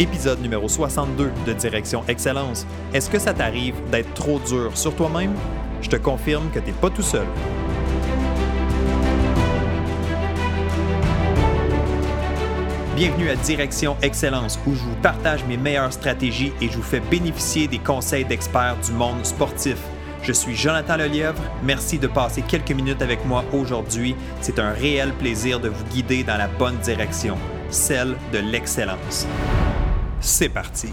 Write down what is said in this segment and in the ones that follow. Épisode numéro 62 de Direction Excellence. Est-ce que ça t'arrive d'être trop dur sur toi-même? Je te confirme que t'es pas tout seul. Bienvenue à Direction Excellence, où je vous partage mes meilleures stratégies et je vous fais bénéficier des conseils d'experts du monde sportif. Je suis Jonathan Lelièvre. Merci de passer quelques minutes avec moi aujourd'hui. C'est un réel plaisir de vous guider dans la bonne direction, celle de l'excellence. C'est parti!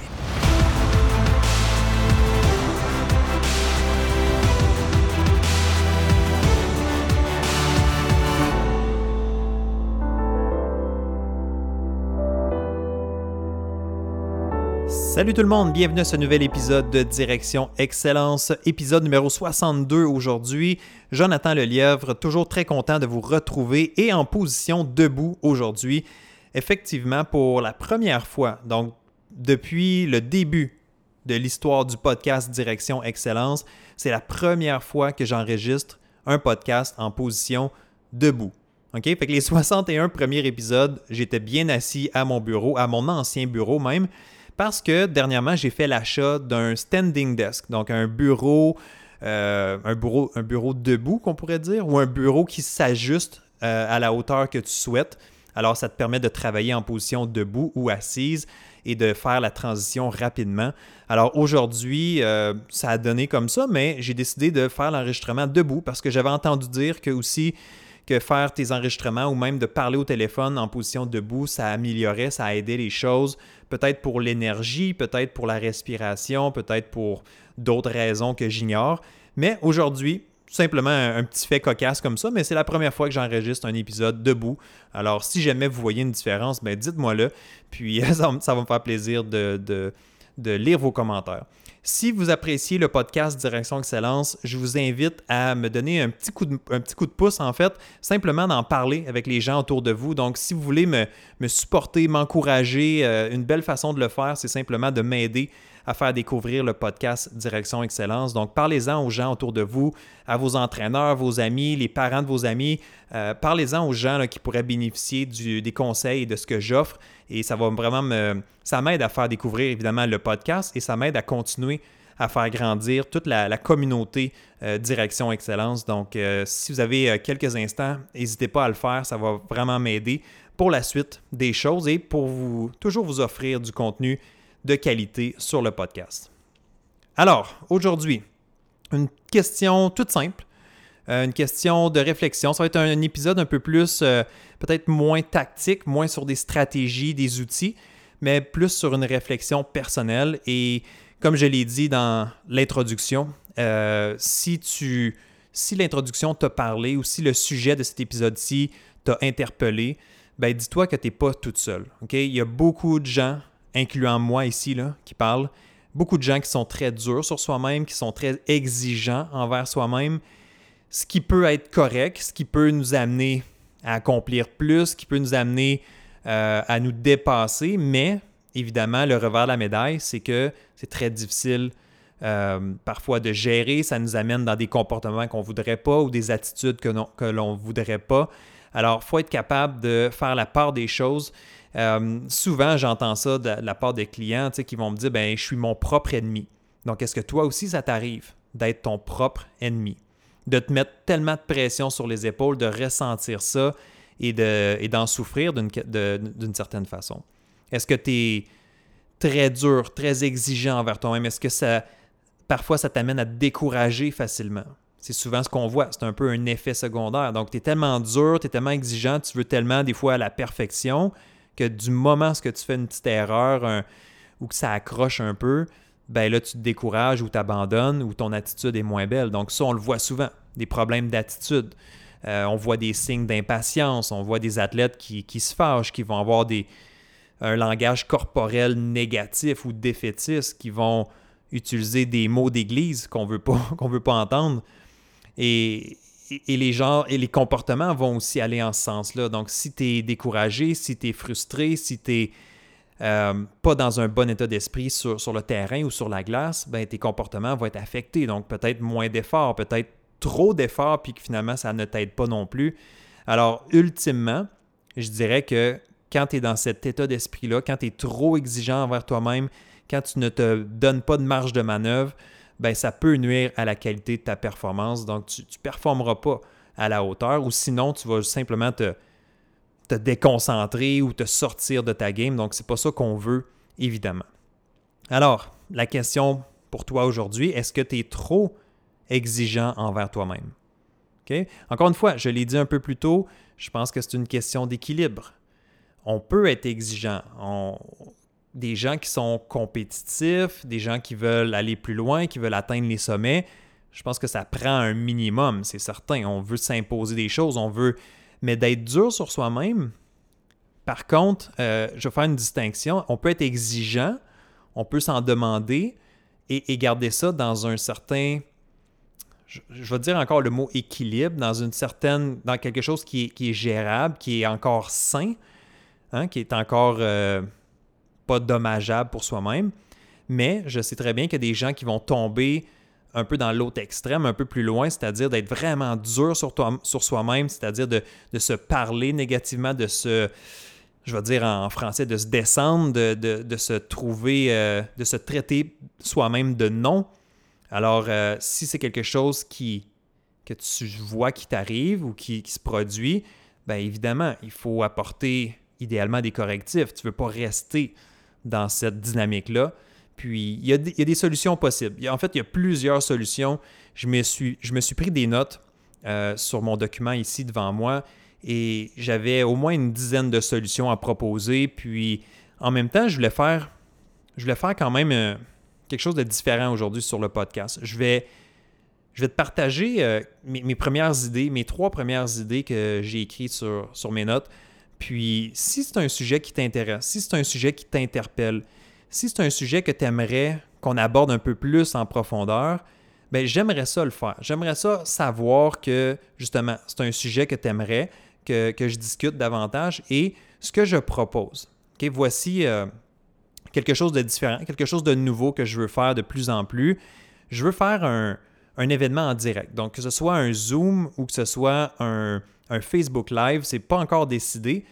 Salut tout le monde, bienvenue à ce nouvel épisode de Direction Excellence, épisode numéro 62 aujourd'hui. Jonathan Lelièvre, toujours très content de vous retrouver et en position debout aujourd'hui. Effectivement, pour la première fois, donc depuis le début de l'histoire du podcast Direction Excellence, c'est la première fois que j'enregistre un podcast en position debout. OK? Fait que les 61 premiers épisodes, j'étais bien assis à mon bureau, à mon ancien bureau même, parce que dernièrement, j'ai fait l'achat d'un standing desk, donc un bureau debout qu'on pourrait dire, ou un bureau qui s'ajuste à la hauteur que tu souhaites. Alors, ça te permet de travailler en position debout ou assise et de faire la transition rapidement. Alors aujourd'hui, ça a donné comme ça, mais j'ai décidé de faire l'enregistrement debout parce que j'avais entendu dire que aussi que faire tes enregistrements ou même de parler au téléphone en position debout, ça améliorait, ça aidait les choses, peut-être pour l'énergie, peut-être pour la respiration, peut-être pour d'autres raisons que j'ignore. Mais aujourd'hui, tout simplement un petit fait cocasse comme ça, mais c'est la première fois que j'enregistre un épisode debout. Alors, si jamais vous voyez une différence, ben dites-moi-le, puis ça va me faire plaisir de lire vos commentaires. Si vous appréciez le podcast Direction Excellence, je vous invite à me donner un petit coup de pouce, en fait, simplement d'en parler avec les gens autour de vous. Donc, si vous voulez me supporter, m'encourager, une belle façon de le faire, c'est simplement de m'aider à faire découvrir le podcast Direction Excellence. Donc, parlez-en aux gens autour de vous, à vos entraîneurs, vos amis, les parents de vos amis. Parlez-en aux gens là, qui pourraient bénéficier des conseils et de ce que j'offre. Et ça va vraiment ça m'aide à faire découvrir, évidemment, le podcast et ça m'aide à continuer à faire grandir toute la communauté Direction Excellence. Donc, si vous avez quelques instants, n'hésitez pas à le faire. Ça va vraiment m'aider pour la suite des choses et pour toujours vous offrir du contenu de qualité sur le podcast. Alors, aujourd'hui, une question toute simple, une question de réflexion. Ça va être un épisode un peu plus, peut-être moins tactique, moins sur des stratégies, des outils, mais plus sur une réflexion personnelle. Et comme je l'ai dit dans l'introduction, si l'introduction t'a parlé ou si le sujet de cet épisode-ci t'a interpellé, ben dis-toi que tu n'es pas toute seule. Okay? Il y a beaucoup de gens, incluant moi ici, là, qui parle, beaucoup de gens qui sont très durs sur soi-même, qui sont très exigeants envers soi-même, ce qui peut être correct, ce qui peut nous amener à accomplir plus, ce qui peut nous amener à nous dépasser, mais évidemment, le revers de la médaille, c'est que c'est très difficile parfois de gérer, ça nous amène dans des comportements qu'on ne voudrait pas ou des attitudes que l'on ne voudrait pas. Alors, il faut être capable de faire la part des choses. Souvent, j'entends ça de la part des clients qui vont me dire « ben je suis mon propre ennemi ». Donc, est-ce que toi aussi, ça t'arrive d'être ton propre ennemi? De te mettre tellement de pression sur les épaules, de ressentir ça et d'en souffrir d'une certaine façon. Est-ce que tu es très dur, très exigeant envers toi-même? Est-ce que parfois ça t'amène à te décourager facilement? C'est souvent ce qu'on voit, c'est un peu un effet secondaire. Donc, tu es tellement dur, tu es tellement exigeant, tu veux tellement des fois à la perfection que du moment où tu fais une petite erreur ou que ça accroche un peu, ben là, tu te décourages ou tu abandonnes ou ton attitude est moins belle. Donc ça, on le voit souvent, des problèmes d'attitude. On voit des signes d'impatience, on voit des athlètes qui se fâchent, qui vont avoir un langage corporel négatif ou défaitiste, qui vont utiliser des mots d'église qu'on veut pas entendre. Et les genres et les comportements vont aussi aller en ce sens-là. Donc, si tu es découragé, si tu es frustré, si tu n'es pas dans un bon état d'esprit sur le terrain ou sur la glace, ben, tes comportements vont être affectés. Donc, peut-être moins d'efforts, peut-être trop d'efforts, puis que finalement, ça ne t'aide pas non plus. Alors, ultimement, je dirais que quand tu es dans cet état d'esprit-là, quand tu es trop exigeant envers toi-même, quand tu ne te donnes pas de marge de manœuvre, ben ça peut nuire à la qualité de ta performance. Donc, tu ne performeras pas à la hauteur ou sinon, tu vas simplement te déconcentrer ou te sortir de ta game. Donc, c'est pas ça qu'on veut, évidemment. Alors, la question pour toi aujourd'hui, est-ce que tu es trop exigeant envers toi-même? Okay? Encore une fois, je l'ai dit un peu plus tôt, je pense que c'est une question d'équilibre. On peut être exigeant. Des gens qui sont compétitifs, des gens qui veulent aller plus loin, qui veulent atteindre les sommets, je pense que ça prend un minimum, c'est certain. On veut s'imposer des choses, on veut... Mais d'être dur sur soi-même, par contre, je vais faire une distinction. On peut être exigeant, on peut s'en demander et garder ça dans un certain... Je vais dire encore le mot équilibre, dans quelque chose qui est gérable, qui est encore sain, hein, qui est encore pas dommageable pour soi-même. Mais je sais très bien qu'il y a des gens qui vont tomber un peu dans l'autre extrême, un peu plus loin, c'est-à-dire d'être vraiment dur sur soi-même, c'est-à-dire de se parler négativement, de se, je vais dire en français, de se descendre, de se trouver, de se traiter soi-même de non. Alors, si c'est quelque chose que tu vois qui t'arrive ou qui se produit, bien évidemment, il faut apporter idéalement des correctifs. Tu ne veux pas rester dans cette dynamique-là. Puis, il y a des solutions possibles. En fait, il y a plusieurs solutions. Je me suis pris des notes sur mon document ici devant moi et j'avais au moins une dizaine de solutions à proposer. Puis, en même temps, je voulais faire quand même... quelque chose de différent aujourd'hui sur le podcast. Je vais te partager mes premières idées, mes 3 premières idées que j'ai écrites sur mes notes. Puis, si c'est un sujet qui t'intéresse, si c'est un sujet qui t'interpelle, si c'est un sujet que tu aimerais qu'on aborde un peu plus en profondeur, bien, j'aimerais ça le faire. J'aimerais ça savoir que, justement, c'est un sujet que tu aimerais, que je discute davantage et ce que je propose. Okay, voici... quelque chose de différent, quelque chose de nouveau que je veux faire de plus en plus. Je veux faire un événement en direct. Donc, que ce soit un Zoom ou que ce soit un Facebook Live, c'est pas encore décidé.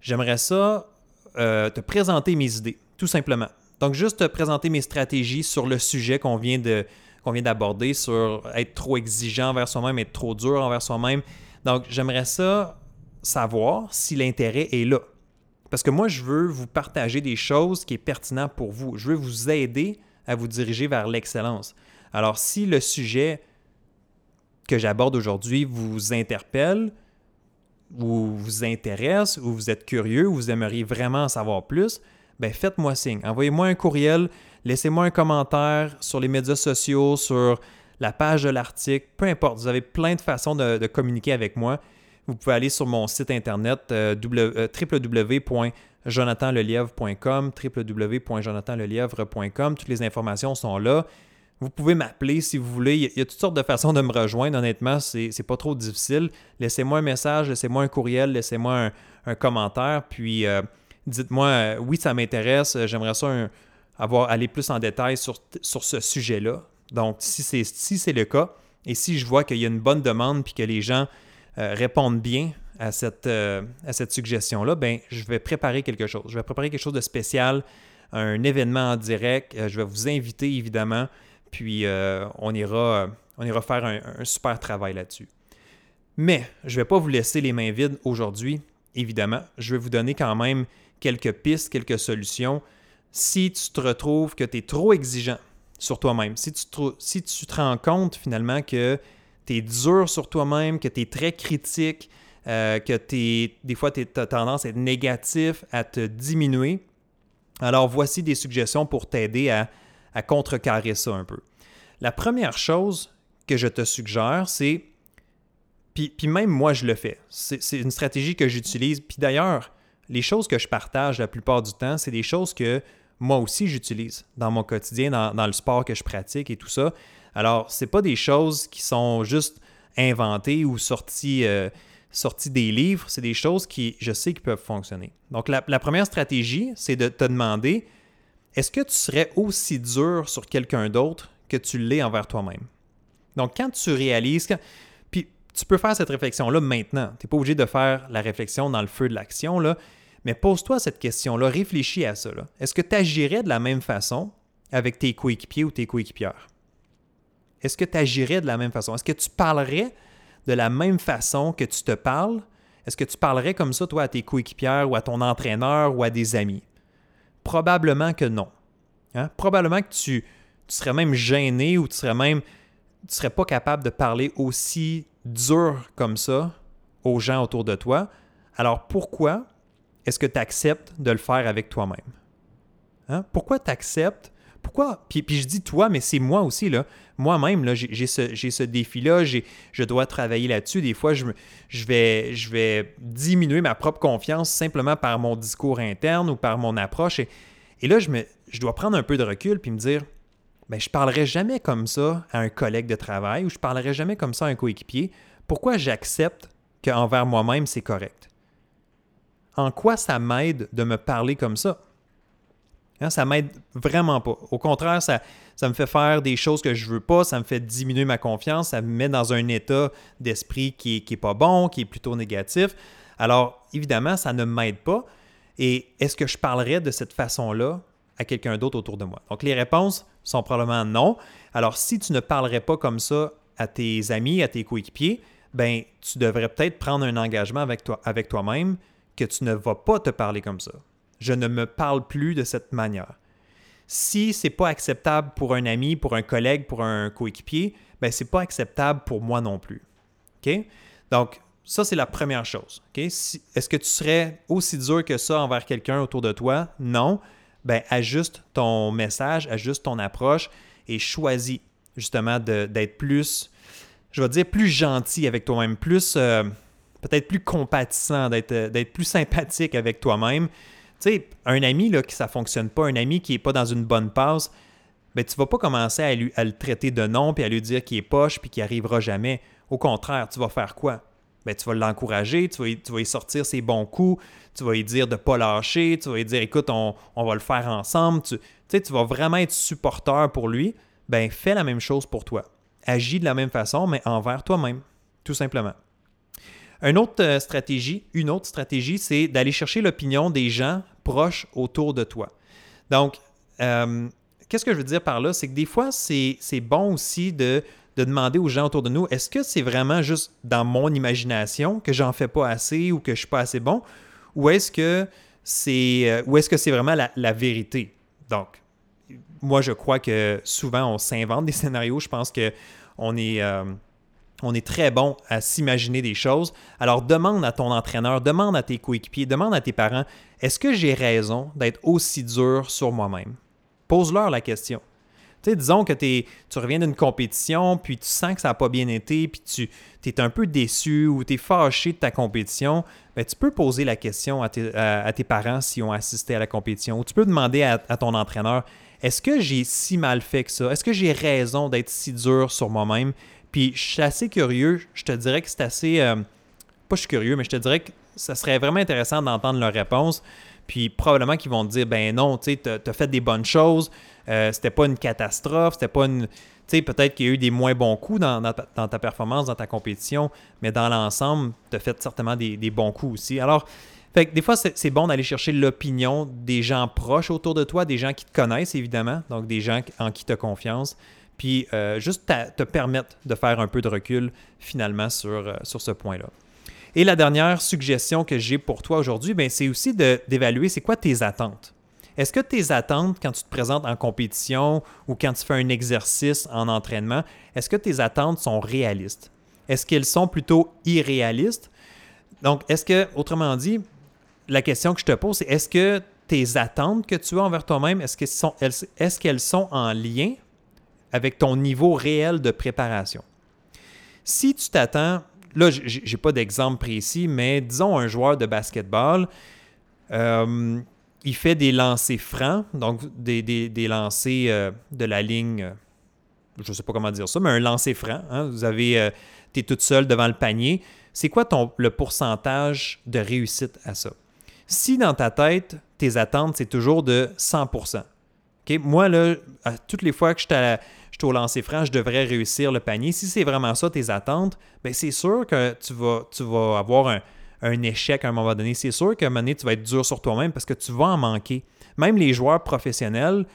J'aimerais ça te présenter mes idées, tout simplement. Donc, juste te présenter mes stratégies sur le sujet qu'on vient d'aborder, sur être trop exigeant envers soi-même, être trop dur envers soi-même. Donc, j'aimerais ça savoir si l'intérêt est là. Parce que moi, je veux vous partager des choses qui sont pertinentes pour vous. Je veux vous aider à vous diriger vers l'excellence. Alors, si le sujet que j'aborde aujourd'hui vous interpelle ou vous intéresse ou vous êtes curieux ou vous aimeriez vraiment en savoir plus, bien, faites-moi signe. Envoyez-moi un courriel, laissez-moi un commentaire sur les médias sociaux, sur la page de l'article, peu importe. Vous avez plein de façons de communiquer avec moi. Vous pouvez aller sur mon site internet www.jonathanlelièvre.com, www.jonathanlelièvre.com. Toutes les informations sont là. Vous pouvez m'appeler si vous voulez. Il y a toutes sortes de façons de me rejoindre. Honnêtement, c'est pas trop difficile. Laissez-moi un message, laissez-moi un courriel, laissez-moi un commentaire. Puis dites-moi, oui, ça m'intéresse. J'aimerais ça aller plus en détail sur ce sujet-là. Donc, si c'est le cas et si je vois qu'il y a une bonne demande puis que les gens... répondre bien à cette suggestion-là, ben, je vais préparer quelque chose. Je vais préparer quelque chose de spécial, un événement en direct. Je vais vous inviter, évidemment, puis on ira faire un super travail là-dessus. Mais je ne vais pas vous laisser les mains vides aujourd'hui, évidemment. Je vais vous donner quand même quelques pistes, quelques solutions. Si tu te retrouves que tu es trop exigeant sur toi-même, si tu te rends compte finalement que tu es dur sur toi-même, que tu es très critique, que des fois tu as tendance à être négatif, à te diminuer. Alors, voici des suggestions pour t'aider à contrecarrer ça un peu. La première chose que je te suggère, c'est, puis même moi je le fais, c'est une stratégie que j'utilise. Puis d'ailleurs, les choses que je partage la plupart du temps, c'est des choses que moi aussi j'utilise dans mon quotidien, dans le sport que je pratique et tout ça. Alors, ce n'est pas des choses qui sont juste inventées ou sorties des livres. C'est des choses qui, je sais, qui peuvent fonctionner. Donc, la première stratégie, c'est de te demander, est-ce que tu serais aussi dur sur quelqu'un d'autre que tu l'es envers toi-même? Donc, quand tu réalises... Puis, tu peux faire cette réflexion-là maintenant. Tu n'es pas obligé de faire la réflexion dans le feu de l'action, là. Mais pose-toi cette question-là, réfléchis à ça. Là. Est-ce que tu agirais de la même façon avec tes coéquipiers ou tes coéquipières? Est-ce que tu agirais de la même façon? Est-ce que tu parlerais de la même façon que tu te parles? Est-ce que tu parlerais comme ça, toi, à tes coéquipières ou à ton entraîneur ou à des amis? Probablement que non. Hein? Probablement que tu serais même gêné ou tu serais pas capable de parler aussi dur comme ça aux gens autour de toi. Alors pourquoi est-ce que tu acceptes de le faire avec toi-même? Hein? Pourquoi tu acceptes? Pourquoi? Puis je dis toi, mais c'est moi aussi. Là. Moi-même, là, j'ai ce défi-là, je dois travailler là-dessus. Des fois, je vais diminuer ma propre confiance simplement par mon discours interne ou par mon approche. Et là, je dois prendre un peu de recul puis me dire, bien, je ne parlerai jamais comme ça à un collègue de travail ou je ne parlerai jamais comme ça à un coéquipier. Pourquoi j'accepte qu'envers moi-même, c'est correct? En quoi ça m'aide de me parler comme ça? Hein, ça ne m'aide vraiment pas. Au contraire, ça me fait faire des choses que je ne veux pas, ça me fait diminuer ma confiance, ça me met dans un état d'esprit qui n'est pas bon, qui est plutôt négatif. Alors, évidemment, ça ne m'aide pas. Et est-ce que je parlerais de cette façon-là à quelqu'un d'autre autour de moi? Donc, les réponses sont probablement non. Alors, si tu ne parlerais pas comme ça à tes amis, à tes coéquipiers, ben tu devrais peut-être prendre un engagement avec toi-même que tu ne vas pas te parler comme ça. Je ne me parle plus de cette manière. Si ce n'est pas acceptable pour un ami, pour un collègue, pour un coéquipier, ben ce n'est pas acceptable pour moi non plus. Okay? Donc, ça, c'est la première chose. Okay? Est-ce que tu serais aussi dur que ça envers quelqu'un autour de toi? Non. Ben, ajuste ton message, ajuste ton approche et choisis justement d'être plus, je vais dire, plus gentil avec toi-même, plus peut-être plus compatissant, d'être plus sympathique avec toi-même. Tu sais, un ami là, qui ça ne fonctionne pas, un ami qui n'est pas dans une bonne passe, ben, tu ne vas pas commencer à le traiter de nom puis à lui dire qu'il est poche puis qu'il n'arrivera jamais. Au contraire, tu vas faire quoi? Bien, tu vas l'encourager, tu vas y sortir ses bons coups, tu vas lui dire de ne pas lâcher, tu vas lui dire « Écoute, on va le faire ensemble. » Tu sais, tu vas vraiment être supporteur pour lui. Bien, fais la même chose pour toi. Agis de la même façon, mais envers toi-même, tout simplement. Une autre stratégie, c'est d'aller chercher l'opinion des gens proches autour de toi. Donc, qu'est-ce que je veux dire par là? C'est que des fois, c'est bon aussi de demander aux gens autour de nous, est-ce que c'est vraiment juste dans mon imagination que j'en fais pas assez ou que je suis pas assez bon, ou est-ce que c'est vraiment la vérité? Donc, moi, je crois que souvent, on s'invente des scénarios. Je pense qu'on est très bon à s'imaginer des choses. Alors, demande à ton entraîneur, demande à tes coéquipiers, demande à tes parents, est-ce que j'ai raison d'être aussi dur sur moi-même? Pose-leur la question. Tu sais, disons que tu reviens d'une compétition, puis tu sens que ça n'a pas bien été, puis tu es un peu déçu ou tu es fâché de ta compétition, bien, tu peux poser la question à tes parents s'ils ont assisté à la compétition. Ou tu peux demander à ton entraîneur, est-ce que j'ai si mal fait que ça? Est-ce que j'ai raison d'être si dur sur moi-même? Puis je suis assez curieux, je te dirais que c'est assez... pas je suis curieux, mais je te dirais que ça serait vraiment intéressant d'entendre leur réponse. Puis probablement qu'ils vont te dire, ben non, tu sais, t'as fait des bonnes choses, c'était pas une catastrophe, c'était pas une... Tu sais, peut-être qu'il y a eu des moins bons coups dans ta performance, dans ta compétition, mais dans l'ensemble, t'as fait certainement des bons coups aussi. Alors, fait que des fois, c'est bon d'aller chercher l'opinion des gens proches autour de toi, des gens qui te connaissent évidemment, donc des gens en qui tu as confiance, puis juste te permettre de faire un peu de recul finalement sur ce point-là. Et la dernière suggestion que j'ai pour toi aujourd'hui, bien, c'est aussi d'évaluer c'est quoi tes attentes. Est-ce que tes attentes, quand tu te présentes en compétition ou quand tu fais un exercice en entraînement, est-ce que tes attentes sont réalistes? Est-ce qu'elles sont plutôt irréalistes? Donc, est-ce que, autrement dit, la question que je te pose, c'est est-ce que tes attentes que tu as envers toi-même, est-ce qu'elles sont en lien avec ton niveau réel de préparation? Si tu t'attends... Là, je n'ai pas d'exemple précis, mais disons un joueur de basketball, il fait des lancers francs, donc des lancers de la ligne, je ne sais pas comment dire ça, mais un lancer franc. Hein, tu es toute seule devant le panier. C'est quoi le pourcentage de réussite à ça? Si dans ta tête, tes attentes, c'est toujours de 100%. Okay? Moi, là, toutes les fois que je suis au lancer franc, je devrais réussir le panier. Si c'est vraiment ça tes attentes, bien, c'est sûr que tu vas avoir un, un échec à un moment donné. C'est sûr qu'à un moment donné, tu vas être dur sur toi-même parce que tu vas en manquer. Même les joueurs professionnels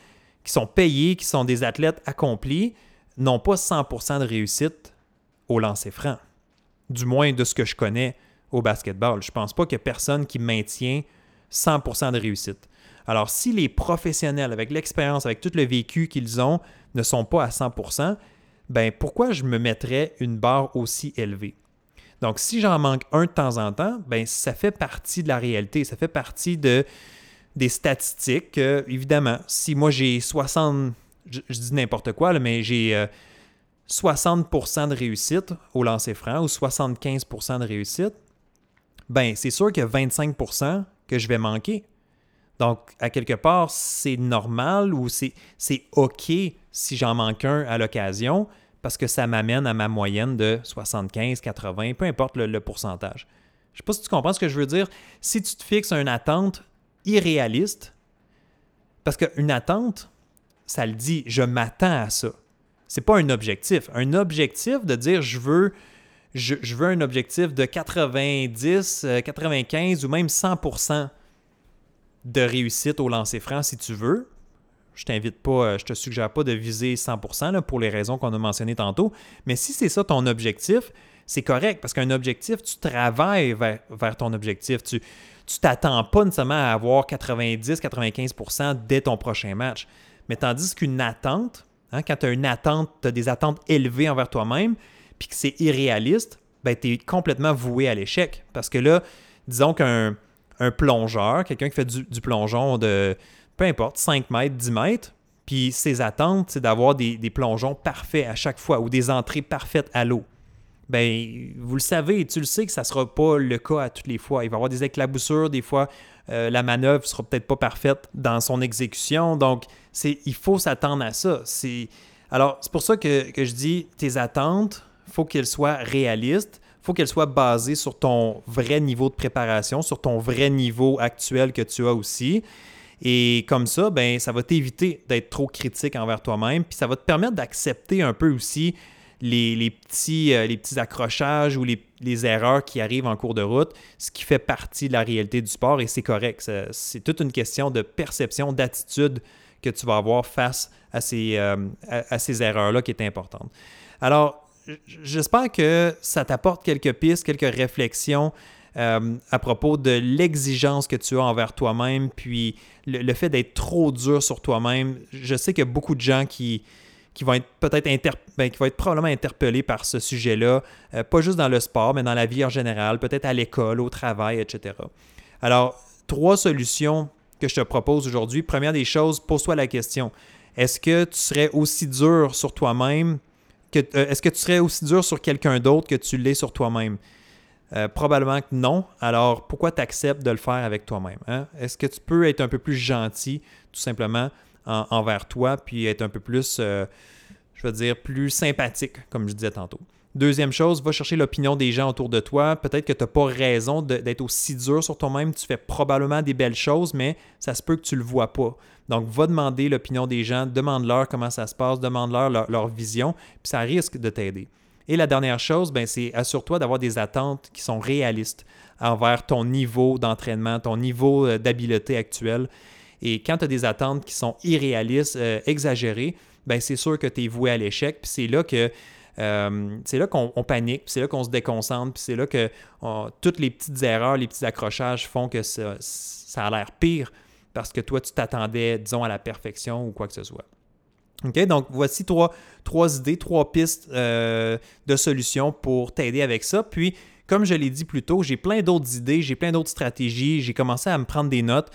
qui sont payés, qui sont des athlètes accomplis, n'ont pas 100% de réussite au lancer franc. Du moins de ce que je connais au basketball. Je ne pense pas qu'il y ait personne qui maintient 100% de réussite. Alors, si les professionnels, avec l'expérience, avec tout le vécu qu'ils ont, ne sont pas à 100%, ben pourquoi je me mettrais une barre aussi élevée? Donc, si j'en manque un de temps en temps, ben ça fait partie de la réalité, ça fait partie des statistiques. Évidemment, si moi j'ai 60, je dis n'importe quoi, là, mais j'ai 60% de réussite au lancer franc ou 75% de réussite, ben c'est sûr que 25% que je vais manquer. Donc, à quelque part, c'est normal ou c'est OK si j'en manque un à l'occasion parce que ça m'amène à ma moyenne de 75, 80, peu importe le pourcentage. Je ne sais pas si tu comprends ce que je veux dire. Si tu te fixes une attente irréaliste, parce qu'une attente, ça le dit, je m'attends à ça. Ce n'est pas un objectif. Un objectif de dire je veux un objectif de 90, 95 ou même 100% de réussite au lancer franc si tu veux. Je t'invite pas, je te suggère pas de viser 100% là, pour les raisons qu'on a mentionnées tantôt. Mais si c'est ça ton objectif, c'est correct parce qu'un objectif, tu travailles vers ton objectif. Tu t'attends pas nécessairement à avoir 90-95% dès ton prochain match. Mais tandis qu'une attente, quand tu as une attente, tu as des attentes élevées envers toi-même puis que c'est irréaliste, ben, tu es complètement voué à l'échec. Parce que là, disons qu'un plongeur, quelqu'un qui fait du plongeon de, peu importe, 5 mètres, 10 mètres, puis ses attentes, c'est d'avoir des plongeons parfaits à chaque fois ou des entrées parfaites à l'eau. Bien, vous le savez, tu le sais que ça ne sera pas le cas à toutes les fois. Il va y avoir des éclaboussures, des fois, la manœuvre ne sera peut-être pas parfaite dans son exécution. Donc, il faut s'attendre à ça. Alors, c'est pour ça que je dis tes attentes, il faut qu'elles soient réalistes. Il faut qu'elle soit basée sur ton vrai niveau de préparation, sur ton vrai niveau actuel que tu as aussi. Et comme ça, ben, ça va t'éviter d'être trop critique envers toi-même. Puis ça va te permettre d'accepter un peu aussi les petits accrochages ou les erreurs qui arrivent en cours de route, ce qui fait partie de la réalité du sport et c'est correct. C'est toute une question de perception, d'attitude que tu vas avoir face à ces erreurs-là qui est importante. Alors, j'espère que ça t'apporte quelques pistes, quelques réflexions à propos de l'exigence que tu as envers toi-même, puis le fait d'être trop dur sur toi-même. Je sais qu'il y a beaucoup de gens qui vont être probablement interpellés par ce sujet-là, pas juste dans le sport, mais dans la vie en général, peut-être à l'école, au travail, etc. Alors, 3 solutions que je te propose aujourd'hui. Première des choses, pose-toi la question. Est-ce que tu serais aussi dur sur quelqu'un d'autre que tu l'es sur toi-même? Probablement que non. Alors, pourquoi tu acceptes de le faire avec toi-même? Hein? Est-ce que tu peux être un peu plus gentil, tout simplement, envers toi, puis être un peu plus, plus sympathique, comme je disais tantôt? Deuxième chose, va chercher l'opinion des gens autour de toi. Peut-être que tu n'as pas raison d'être aussi dur sur toi-même. Tu fais probablement des belles choses, mais ça se peut que tu ne le vois pas. Donc, va demander l'opinion des gens, demande-leur comment ça se passe, demande-leur leur vision, puis ça risque de t'aider. Et la dernière chose, bien, c'est assure-toi d'avoir des attentes qui sont réalistes envers ton niveau d'entraînement, ton niveau d'habileté actuel. Et quand tu as des attentes qui sont irréalistes, exagérées, bien, c'est sûr que tu es voué à l'échec, puis c'est là qu'on panique, puis c'est là qu'on se déconcentre, puis c'est là que toutes les petites erreurs, les petits accrochages font que ça a l'air pire parce que toi, tu t'attendais, disons, à la perfection ou quoi que ce soit. OK? Donc, voici 3 idées, 3 pistes de solutions pour t'aider avec ça. Puis, comme je l'ai dit plus tôt, j'ai plein d'autres idées, j'ai plein d'autres stratégies, j'ai commencé à me prendre des notes,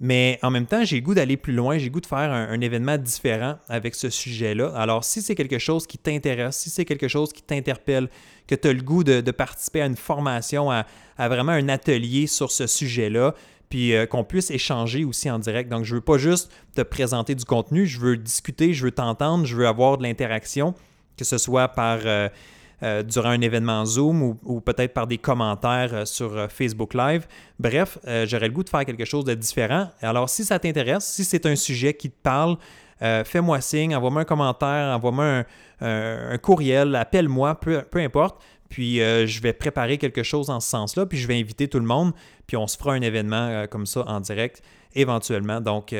mais en même temps, j'ai le goût d'aller plus loin, j'ai le goût de faire un événement différent avec ce sujet-là. Alors, si c'est quelque chose qui t'intéresse, si c'est quelque chose qui t'interpelle, que tu as le goût de participer à une formation, à vraiment un atelier sur ce sujet-là, puis qu'on puisse échanger aussi en direct. Donc, je ne veux pas juste te présenter du contenu, je veux discuter, je veux t'entendre, je veux avoir de l'interaction, que ce soit par durant un événement Zoom ou peut-être par des commentaires sur Facebook Live. Bref, j'aurais le goût de faire quelque chose de différent. Alors, si ça t'intéresse, si c'est un sujet qui te parle, fais-moi signe, envoie-moi un commentaire, envoie-moi un courriel, appelle-moi, peu importe. Puis je vais préparer quelque chose en ce sens-là, puis je vais inviter tout le monde, puis on se fera un événement comme ça en direct éventuellement. Donc,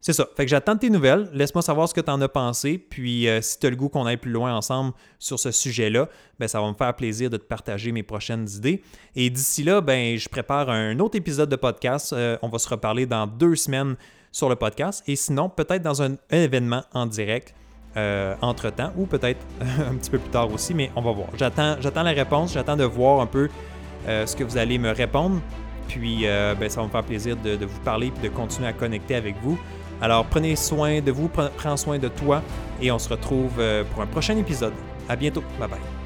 c'est ça. Fait que j'attends tes nouvelles. Laisse-moi savoir ce que tu en as pensé. Puis si tu as le goût qu'on aille plus loin ensemble sur ce sujet-là, ben ça va me faire plaisir de te partager mes prochaines idées. Et d'ici là, ben je prépare un autre épisode de podcast. On va se reparler dans 2 semaines sur le podcast. Et sinon, peut-être dans un événement en direct entre-temps ou peut-être un petit peu plus tard aussi. Mais on va voir. J'attends la réponse. J'attends de voir un peu ce que vous allez me répondre. Puis ben, ça va me faire plaisir de vous parler et de continuer à connecter avec vous. Alors, prenez soin de vous, prends soin de toi et on se retrouve pour un prochain épisode. À bientôt. Bye bye.